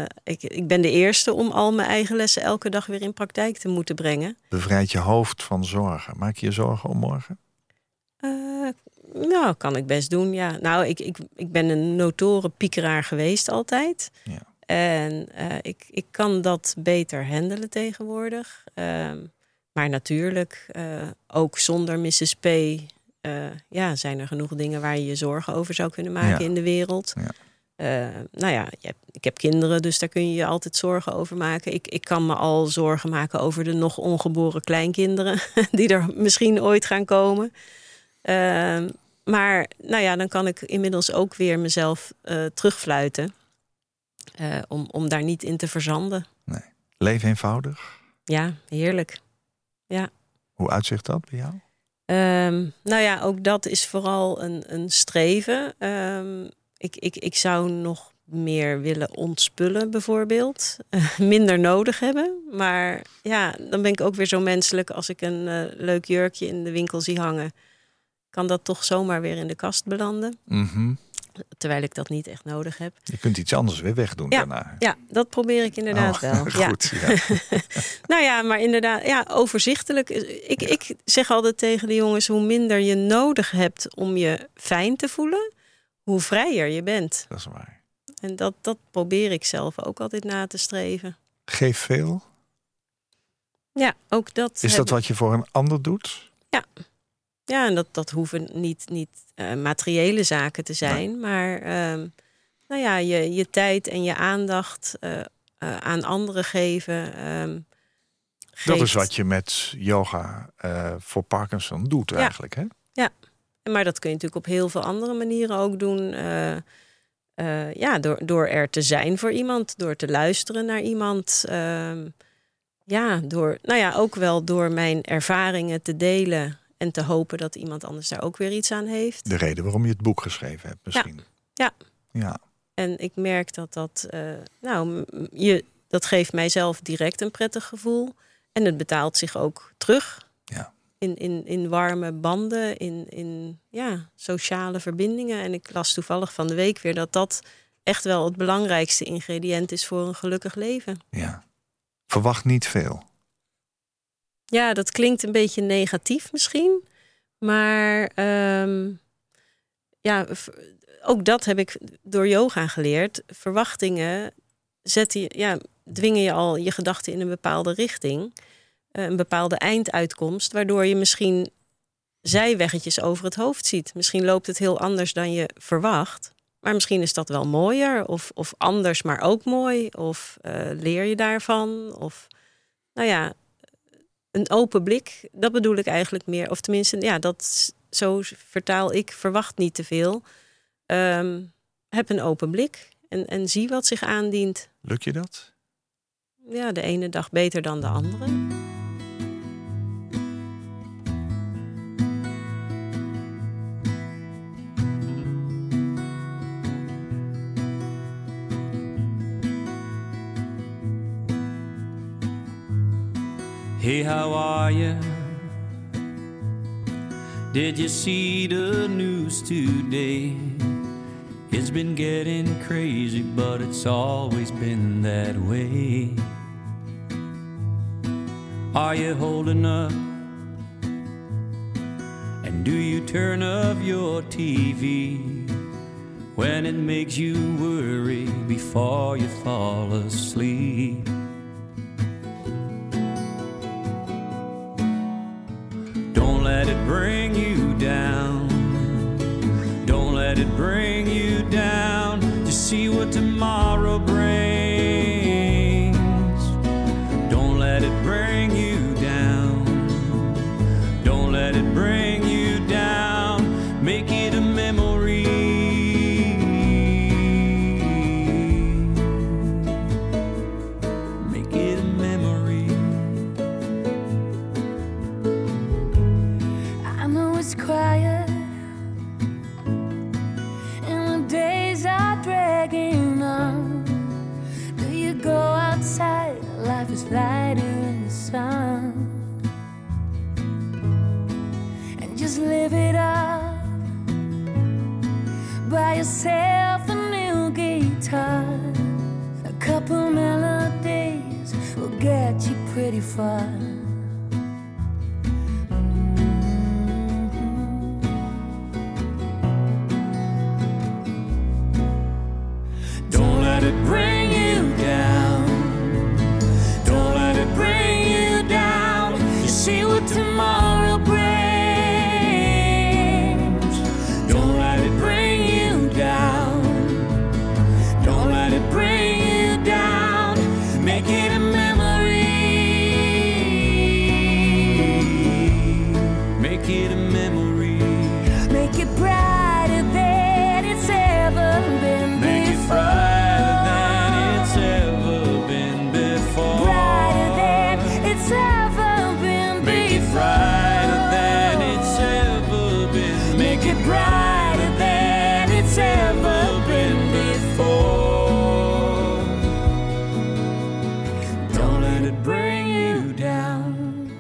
uh, ik, ik ben de eerste om al mijn eigen lessen elke dag weer in praktijk te moeten brengen. Bevrijd je hoofd van zorgen. Maak je je zorgen om morgen? Uh, Nou, kan ik best doen, ja. Nou, ik, ik, ik ben een notoren piekeraar geweest altijd. Ja. En uh, ik, ik kan dat beter handelen tegenwoordig. Uh, maar natuurlijk, uh, ook zonder missus P... Uh, ja, zijn er genoeg dingen waar je je zorgen over zou kunnen maken ja. in de wereld. Ja. Uh, nou ja, je hebt, ik heb kinderen, dus daar kun je je altijd zorgen over maken. Ik, ik kan me al zorgen maken over de nog ongeboren kleinkinderen... die er misschien ooit gaan komen... Uh, maar nou ja, dan kan ik inmiddels ook weer mezelf uh, terugfluiten. Uh, om, om daar niet in te verzanden. Nee. Leef eenvoudig. Ja, heerlijk. Ja. Hoe uitzicht dat bij jou? Um, nou ja, ook dat is vooral een, een streven. Um, ik, ik, ik zou nog meer willen ontspullen bijvoorbeeld. Uh, minder nodig hebben. Maar ja, dan ben ik ook weer zo menselijk als ik een uh, leuk jurkje in de winkel zie hangen. Kan dat toch zomaar weer in de kast belanden. Mm-hmm. Terwijl ik dat niet echt nodig heb. Je kunt iets anders weer wegdoen ja, daarna. Ja, dat probeer ik inderdaad oh, wel. Goed, ja. Ja. Nou ja, maar inderdaad, ja, overzichtelijk. Ik, ja. ik zeg altijd tegen de jongens... hoe minder je nodig hebt om je fijn te voelen... hoe vrijer je bent. Dat is waar. En dat, dat probeer ik zelf ook altijd na te streven. Geef veel? Ja, ook dat... Is dat wat je voor een ander doet? Ja. Ja, en dat, dat hoeven niet, niet uh, materiële zaken te zijn. Ja. Maar uh, nou ja, je, je tijd en je aandacht uh, uh, aan anderen geven. Um, dat is wat je met yoga uh, voor Parkinson doet ja. eigenlijk, hè? Ja, maar dat kun je natuurlijk op heel veel andere manieren ook doen. Uh, uh, ja, door, door er te zijn voor iemand, door te luisteren naar iemand... Uh, ja, door, nou ja, ook wel door mijn ervaringen te delen... En te hopen dat iemand anders daar ook weer iets aan heeft. De reden waarom je het boek geschreven hebt misschien. Ja. ja. ja. En ik merk dat dat... Uh, nou, je, dat geeft mijzelf direct een prettig gevoel. En het betaalt zich ook terug. Ja. In, in, in warme banden. In, in ja, sociale verbindingen. En ik las toevallig van de week weer dat dat... echt wel het belangrijkste ingrediënt is voor een gelukkig leven. Ja. Verwacht niet veel. Ja, dat klinkt een beetje negatief misschien. Maar um, ja, ook dat heb ik door yoga geleerd. Verwachtingen zet je, ja, dwingen je al je gedachten in een bepaalde richting. Een bepaalde einduitkomst, waardoor je misschien zijweggetjes over het hoofd ziet. Misschien loopt het heel anders dan je verwacht. Maar misschien is dat wel mooier of, of anders, maar ook mooi. Of uh, leer je daarvan. Of nou ja, een open blik, dat bedoel ik eigenlijk meer. Of tenminste, ja, dat zo vertaal ik, verwacht niet te veel. Um, heb een open blik en, en zie wat zich aandient. Lukt je dat? Ja, de ene dag beter dan de andere. Hey, how are you? Did you see the news today? It's been getting crazy, but it's always been that way. Are you holding up? And do you turn off your T V when it makes you worry before you fall asleep? Don't let it bring you down. Don't let it bring you down. Just see what tomorrow brings. Don't let it bring you down. Don't let it bring you down. Make it a memory. Make it a memory. I know it's quiet. Life is lighter in the sun. And just live it up. Buy yourself a new guitar. A couple melodies will get you pretty far. Mm-hmm. Don't let it bring you down. See what tomorrow brings. Don't let it bring you down. Don't let it bring you down. Make it a memory. Make it a memory. Make it brighter than it's ever been. Make before. It brighter than it's ever been before. Brighter than it's ever. Brighter than it's ever been. Make it brighter than it's ever been before. Don't let it bring you down.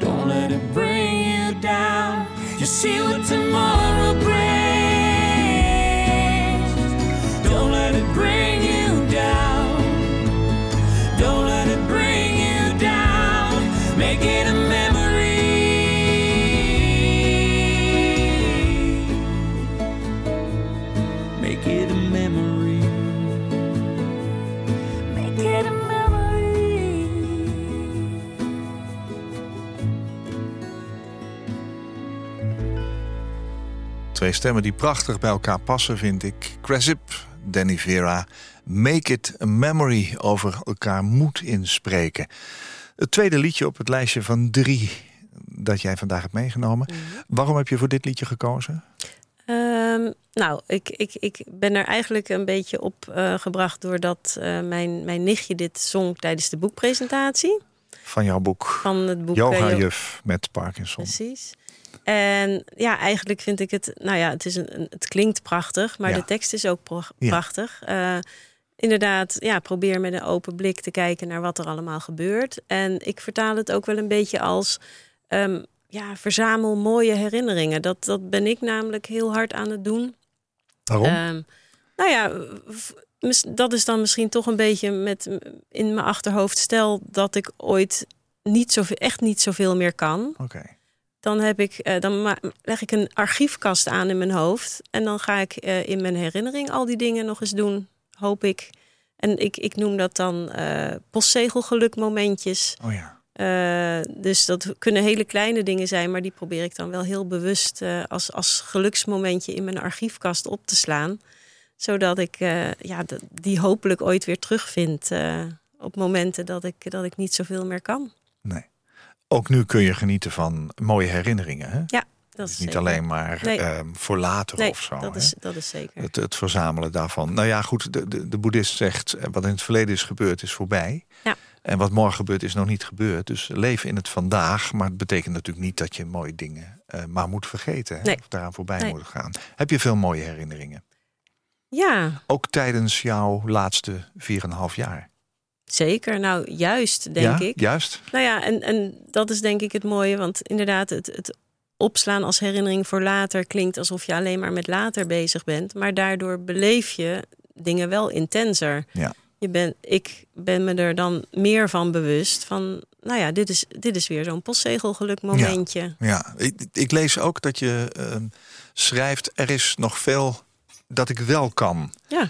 Don't let it bring you down. You see what tomorrow brings. Don't let it bring you down. Don't let it bring you down. Make it a twee stemmen die prachtig bij elkaar passen, vind ik. Krasip, Danny Vera, Make It a Memory, over elkaar moed inspreken. Het tweede liedje op het lijstje van drie dat jij vandaag hebt meegenomen. Mm-hmm. Waarom heb je voor dit liedje gekozen? Um, nou, ik, ik, ik ben er eigenlijk een beetje op uh, gebracht doordat uh, mijn, mijn nichtje dit zong tijdens de boekpresentatie. Van jouw boek. Van het boek. Yoga Juf met Parkinson. Precies. En ja, eigenlijk vind ik het... Nou ja, het, is een, het klinkt prachtig, maar ja. De tekst is ook pro- prachtig. Ja. Uh, inderdaad, ja, probeer met een open blik te kijken naar wat er allemaal gebeurt. En ik vertaal het ook wel een beetje als... Um, ja, verzamel mooie herinneringen. Dat, dat ben ik namelijk heel hard aan het doen. Waarom? Um, Nou ja, dat is dan misschien toch een beetje met in mijn achterhoofd. Stel dat ik ooit niet zoveel, echt niet zoveel meer kan. Okay. Dan, heb ik, dan leg ik een archiefkast aan in mijn hoofd. En dan ga ik in mijn herinnering al die dingen nog eens doen, hoop ik. En ik, ik noem dat dan uh, postzegelgelukmomentjes. Oh ja. Uh, dus dat kunnen hele kleine dingen zijn, maar die probeer ik dan wel heel bewust uh, als, als geluksmomentje in mijn archiefkast op te slaan. Zodat ik uh, ja, d- die hopelijk ooit weer terugvind uh, op momenten dat ik, dat ik niet zoveel meer kan. Nee. Ook nu kun je genieten van mooie herinneringen, hè? Ja, dat is dus niet zeker. Alleen maar nee. uh, voor later nee, of zo. Dat is, dat is zeker. Het, het verzamelen daarvan. Nou ja, goed, de, de, de boeddhist zegt, wat in het verleden is gebeurd, is voorbij. Ja. En wat morgen gebeurt, is nog niet gebeurd. Dus leef in het vandaag. Maar het betekent natuurlijk niet dat je mooie dingen uh, maar moet vergeten. Hè? Nee. Of daaraan voorbij nee. moet gaan. Heb je veel mooie herinneringen? Ja. Ook tijdens jouw laatste vier en een half jaar? Zeker, nou juist, denk ja, ik. Juist. Nou ja, en, en dat is denk ik het mooie. Want inderdaad, het, het opslaan als herinnering voor later klinkt alsof je alleen maar met later bezig bent. Maar daardoor beleef je dingen wel intenser. Ja. Je ben, ik ben me er dan meer van bewust van, nou ja, dit is, dit is weer zo'n postzegelgelukmomentje. Ja, ja. Ik, ik lees ook dat je uh, schrijft, er is nog veel dat ik wel kan. Ja.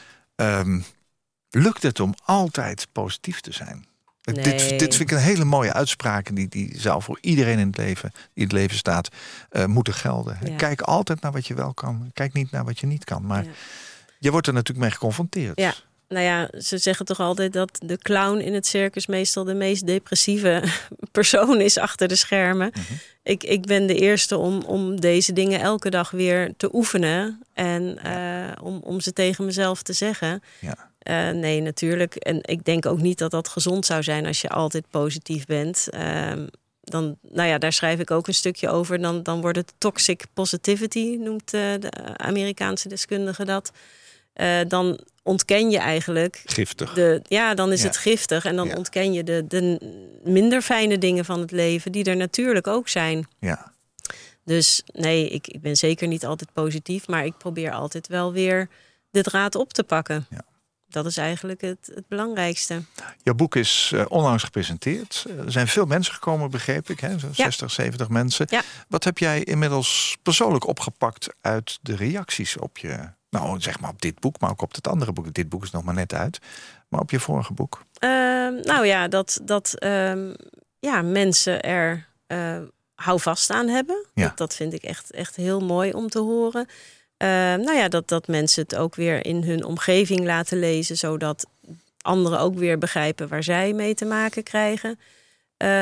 Um, lukt het om altijd positief te zijn? Nee. Dit, dit vind ik een hele mooie uitspraak. Die, die zou voor iedereen in het leven, die in het leven staat, uh, moeten gelden. Ja. Kijk altijd naar wat je wel kan. Kijk niet naar wat je niet kan. Maar ja. je wordt er natuurlijk mee geconfronteerd. Ja. Nou ja, ze zeggen toch altijd dat de clown in het circus meestal de meest depressieve persoon is achter de schermen. Mm-hmm. Ik, ik ben de eerste om, om deze dingen elke dag weer te oefenen. En ja. uh, om, om ze tegen mezelf te zeggen. Ja. Uh, nee, natuurlijk. En ik denk ook niet dat dat gezond zou zijn als je altijd positief bent. Uh, dan, nou ja, daar schrijf ik ook een stukje over. Dan, dan wordt het toxic positivity, noemt uh, de Amerikaanse deskundige dat. Uh, dan ontken je eigenlijk... Giftig. De, ja, dan is ja. het giftig. En dan ja. ontken je de, de minder fijne dingen van het leven... die er natuurlijk ook zijn. Ja. Dus nee, ik, ik ben zeker niet altijd positief... maar ik probeer altijd wel weer de draad op te pakken. Ja. Dat is eigenlijk het, het belangrijkste. Jouw boek is uh, onlangs gepresenteerd. Er zijn veel mensen gekomen, begreep ik. Hè? Zo'n ja. zestig, zeventig mensen. Ja. Wat heb jij inmiddels persoonlijk opgepakt... uit de reacties op je... Nou, zeg maar op dit boek, maar ook op het andere boek. Dit boek is nog maar net uit. Maar op je vorige boek? Uh, nou ja, dat, dat uh, ja, mensen er uh, houvast aan hebben. Ja. Dat, dat vind ik echt, echt heel mooi om te horen. Uh, nou ja, dat, dat mensen het ook weer in hun omgeving laten lezen. Zodat anderen ook weer begrijpen waar zij mee te maken krijgen. Uh,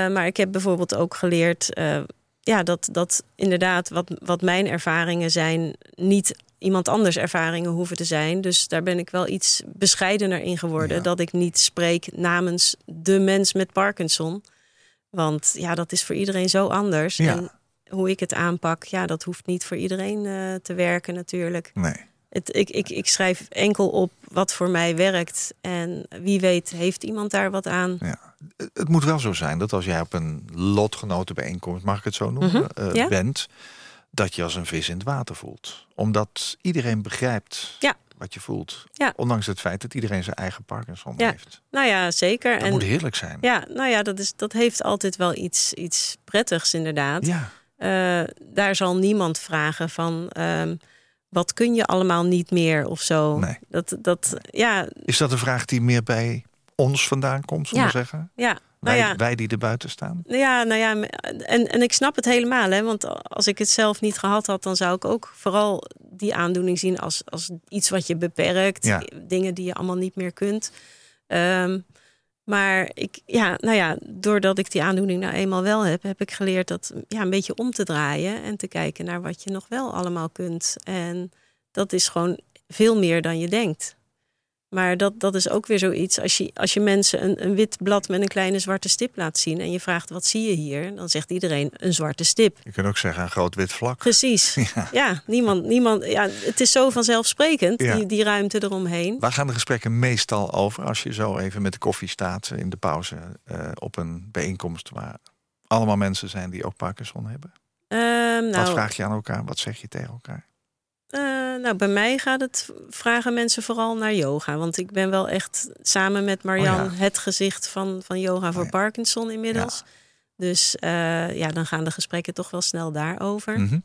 maar ik heb bijvoorbeeld ook geleerd... Uh, ja, dat, dat inderdaad wat, wat mijn ervaringen zijn... niet iemand anders ervaringen hoeven te zijn. Dus daar ben ik wel iets bescheidener in geworden. Ja. Dat ik niet spreek namens de mens met Parkinson. Want ja, dat is voor iedereen zo anders. Ja. En hoe ik het aanpak, ja, dat hoeft niet voor iedereen uh, te werken natuurlijk. Nee. Het, ik, ik, ik schrijf enkel op wat voor mij werkt. En wie weet heeft iemand daar wat aan. Ja. Het moet wel zo zijn dat als jij op een lotgenotenbijeenkomst... mag ik het zo noemen, mm-hmm. uh, ja. bent... dat je als een vis in het water voelt. Omdat iedereen begrijpt ja. wat je voelt. Ja. Ondanks het feit dat iedereen zijn eigen Parkinson ja. heeft. Nou ja, zeker. Dat en moet heerlijk zijn. Ja, nou ja, dat, is, dat heeft altijd wel iets, iets prettigs inderdaad. Ja. Uh, daar zal niemand vragen van... Um, wat kun je allemaal niet meer of zo? Nee. Dat, dat, nee. Ja. Is dat een vraag die meer bij ons vandaan komt, zullen we ja. zeggen? Ja. Nou ja. wij, wij die er buiten staan. Ja, nou ja, en, en ik snap het helemaal. Hè, want als ik het zelf niet gehad had... dan zou ik ook vooral die aandoening zien... als, als iets wat je beperkt. Ja. Dingen die je allemaal niet meer kunt. Um, maar ik, ja, nou ja, doordat ik die aandoening nou eenmaal wel heb... heb ik geleerd dat ja, een beetje om te draaien... en te kijken naar wat je nog wel allemaal kunt. En dat is gewoon veel meer dan je denkt. Maar dat, dat is ook weer zoiets. Als je, als je mensen een, een wit blad met een kleine zwarte stip laat zien... en je vraagt, wat zie je hier? Dan zegt iedereen, een zwarte stip. Je kunt ook zeggen, een groot wit vlak. Precies. Ja, ja, niemand, niemand, ja het is zo vanzelfsprekend, ja. die, die ruimte eromheen. Waar gaan de gesprekken meestal over... als je zo even met de koffie staat in de pauze... Uh, op een bijeenkomst waar allemaal mensen zijn die ook Parkinson hebben? Uh, nou, wat vraag je aan elkaar? Wat zeg je tegen elkaar? Uh, nou, bij mij gaat het, vragen mensen vooral naar yoga. Want ik ben wel echt samen met Marian oh ja. het gezicht van, van yoga voor oh ja. Parkinson inmiddels. Ja. Dus uh, ja, dan gaan de gesprekken toch wel snel daarover. Mm-hmm.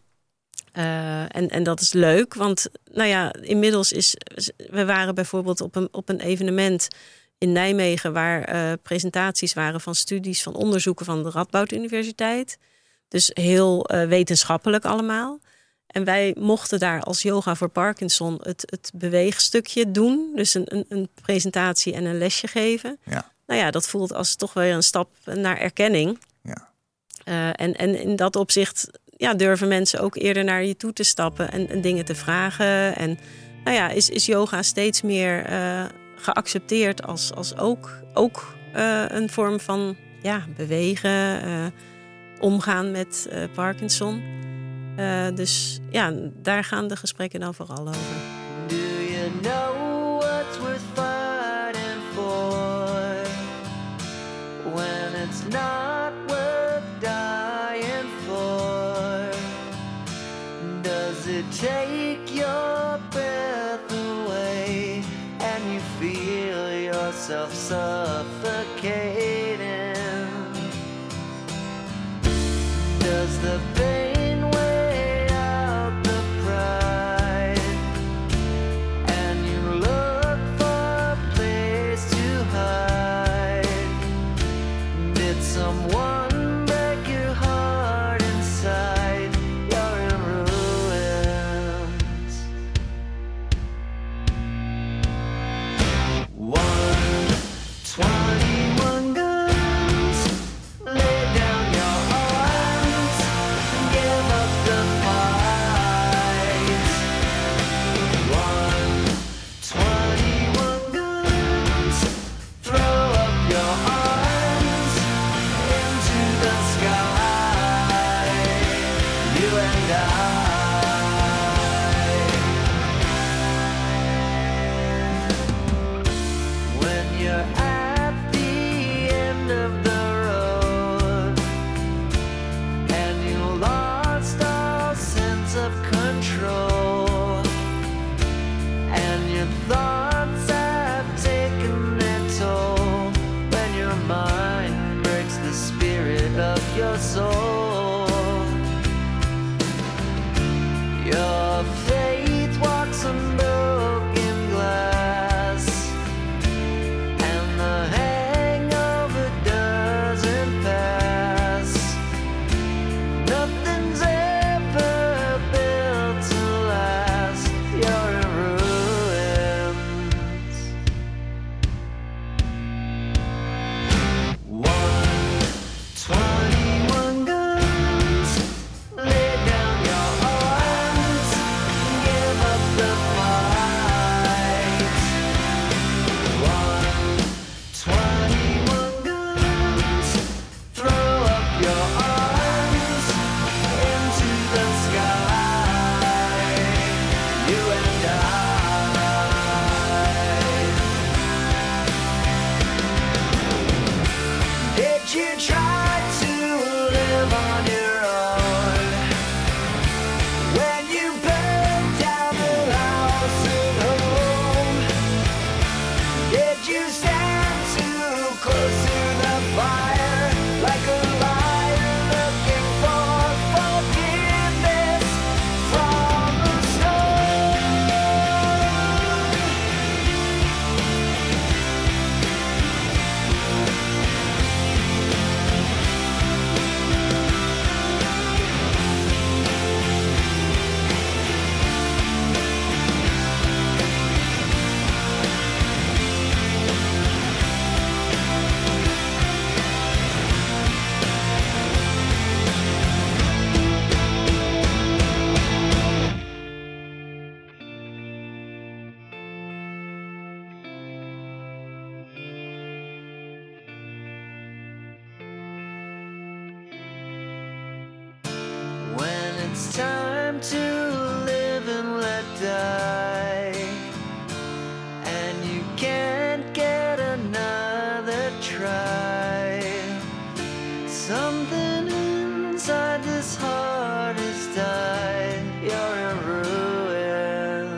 Uh, en, en dat is leuk, want nou ja, inmiddels is... We waren bijvoorbeeld op een, op een evenement in Nijmegen... waar uh, presentaties waren van studies, van onderzoeken van de Radboud Universiteit. Dus heel uh, wetenschappelijk allemaal. En wij mochten daar als Yoga voor Parkinson het, het beweegstukje doen. Dus een, een, een presentatie en een lesje geven. Ja. Nou ja, dat voelt als toch weer een stap naar erkenning. Ja. Uh, en, en in dat opzicht... Ja, durven mensen ook eerder naar je toe te stappen en, en dingen te vragen. En nou ja, is, is yoga steeds meer uh, geaccepteerd als, als ook, ook uh, een vorm van ja, bewegen, uh, omgaan met uh, Parkinson. Uh, dus ja, daar gaan de gesprekken dan vooral over. Do you know what's worth fighting for when it's not worth dying for? Take your breath away and you feel yourself suffocating. Does the pain weigh out the pride? And you look for a place to hide. Did someone this heart is died, you're in ruin.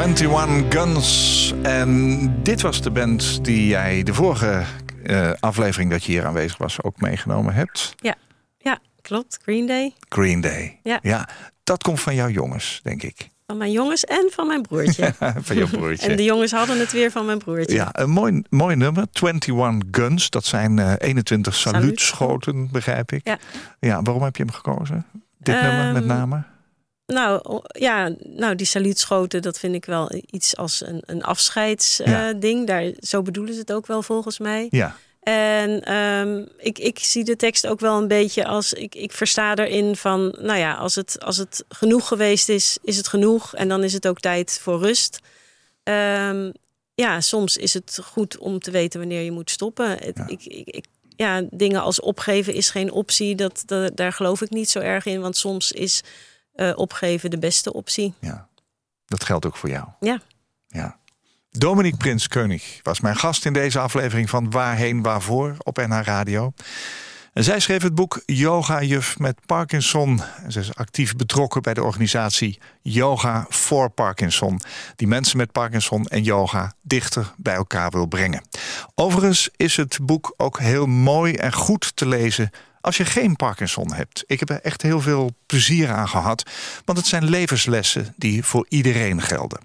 eenentwintig Guns. En dit was de band die jij de vorige uh, aflevering dat je hier aanwezig was ook meegenomen hebt. Ja, ja, klopt. Green Day. Green Day. Ja. ja. Dat komt van jouw jongens, denk ik. Van mijn jongens en van mijn broertje. Van jouw broertje. En de jongens hadden het weer van mijn broertje. Ja, een mooi, mooi nummer. eenentwintig Guns. Dat zijn uh, eenentwintig saluutschoten, begrijp ik. Ja. ja. Waarom heb je hem gekozen? Dit um, nummer met name? Nou, ja, nou, die saluutschoten, dat vind ik wel iets als een, een afscheidsding. Ja. Uh, Daar, zo bedoelen ze het ook wel volgens mij. Ja. En um, ik, ik zie de tekst ook wel een beetje als... Ik, ik versta erin van, nou ja, als het, als het genoeg geweest is, is het genoeg. En dan is het ook tijd voor rust. Um, ja, soms is het goed om te weten wanneer je moet stoppen. Het, ja. Ik, ik, ik, ja, dingen als opgeven is geen optie. Dat, dat, daar geloof ik niet zo erg in. Want soms is uh, opgeven de beste optie. Ja, dat geldt ook voor jou. Ja. Ja. Dominique Prins-Koenig was mijn gast in deze aflevering van Waarheen, Waarvoor op N H Radio. En zij schreef het boek Yoga Juf met Parkinson. En ze is actief betrokken bij de organisatie Yoga voor Parkinson, die mensen met Parkinson en yoga dichter bij elkaar wil brengen. Overigens is het boek ook heel mooi en goed te lezen als je geen Parkinson hebt. Ik heb er echt heel veel plezier aan gehad, want het zijn levenslessen die voor iedereen gelden.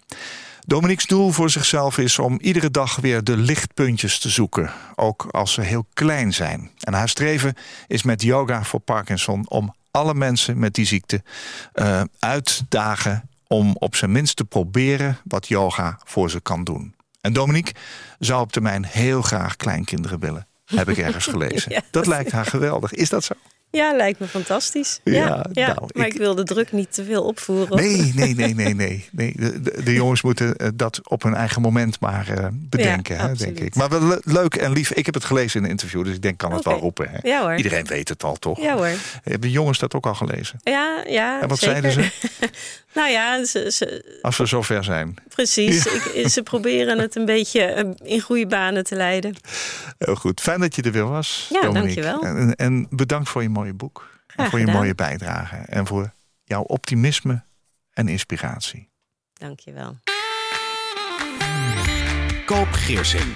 Dominique's doel voor zichzelf is om iedere dag weer de lichtpuntjes te zoeken, ook als ze heel klein zijn. En haar streven is met Yoga voor Parkinson om alle mensen met die ziekte uh, uit te dagen om op zijn minst te proberen wat yoga voor ze kan doen. En Dominique zou op termijn heel graag kleinkinderen willen, heb ik ergens gelezen. Ja. Dat lijkt haar geweldig. Is dat zo? Ja, lijkt me fantastisch. Ja, ja, ja. Nou, maar ik... ik wil de druk niet te veel opvoeren. Nee, nee, nee, nee, nee. nee. De, de, de jongens moeten dat op hun eigen moment maar uh, bedenken, ja, hè, denk ik. Maar wel le- leuk en lief. Ik heb het gelezen in een interview, dus ik denk kan het okay. wel roepen. Hè? Ja, hoor. Iedereen weet het al, toch? Ja, hoor. Hebben de jongens dat ook al gelezen? Ja, ja. En wat zeker. zeiden ze? Nou ja, ze, ze, als we zover zijn. Precies, ja. ik, ze proberen het een beetje in goede banen te leiden. Heel goed, fijn dat je er weer was, ja, Dominique. Dankjewel. En, en bedankt voor je mooie boek. Graag en voor gedaan. Je mooie bijdrage. En voor jouw optimisme en inspiratie. Dankjewel. Koop Geersing.